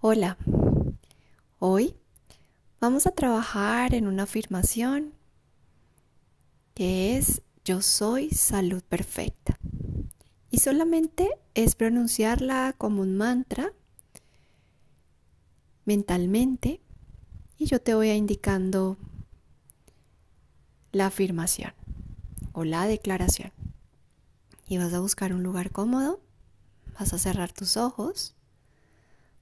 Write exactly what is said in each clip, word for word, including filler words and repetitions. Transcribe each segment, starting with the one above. Hola, hoy vamos a trabajar en una afirmación que es yo soy salud perfecta, y solamente es pronunciarla como un mantra mentalmente y yo te voy a indicando la afirmación o la declaración y vas a buscar un lugar cómodo, vas a cerrar tus ojos.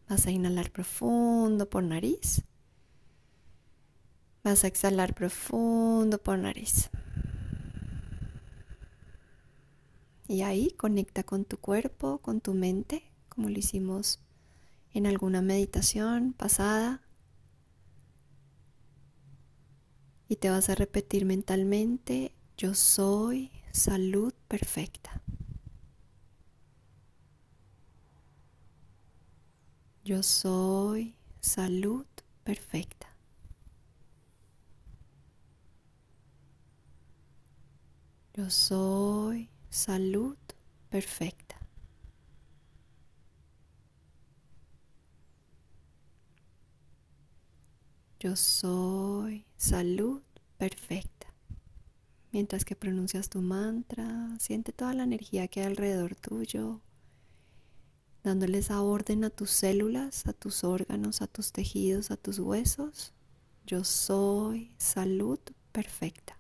Vas a inhalar profundo por nariz. Vas a exhalar profundo por nariz. Y ahí conecta con tu cuerpo, con tu mente, como lo hicimos en alguna meditación pasada. Y te vas a repetir mentalmente, yo soy salud perfecta. Yo soy salud perfecta. Yo soy salud perfecta. Yo soy salud perfecta. Mientras que pronuncias tu mantra, siente toda la energía que hay alrededor tuyo, dándole esa orden a tus células, a tus órganos, a tus tejidos, a tus huesos. Yo soy salud perfecta.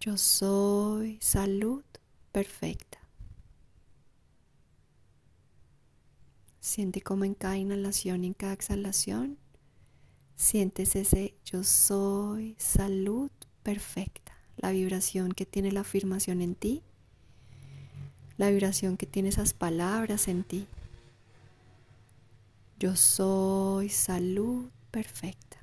Yo soy salud perfecta. Siente cómo en cada inhalación y en cada exhalación sientes ese yo soy salud perfecta, la vibración que tiene la afirmación en ti. La vibración que tiene esas palabras en ti. Yo soy salud perfecta.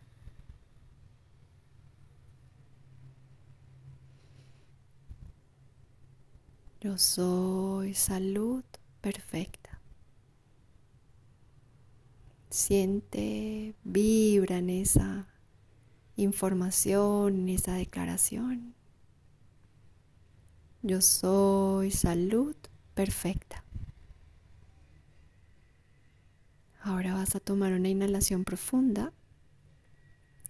Yo soy salud perfecta. Siente, vibra en esa información, en esa declaración. Yo soy salud perfecta. Ahora vas a tomar una inhalación profunda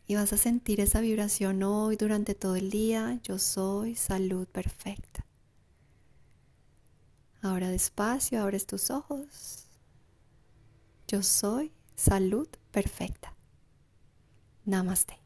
y vas a sentir esa vibración hoy durante todo el día. Yo soy salud perfecta. Ahora despacio abres tus ojos. Yo soy salud perfecta. Namaste.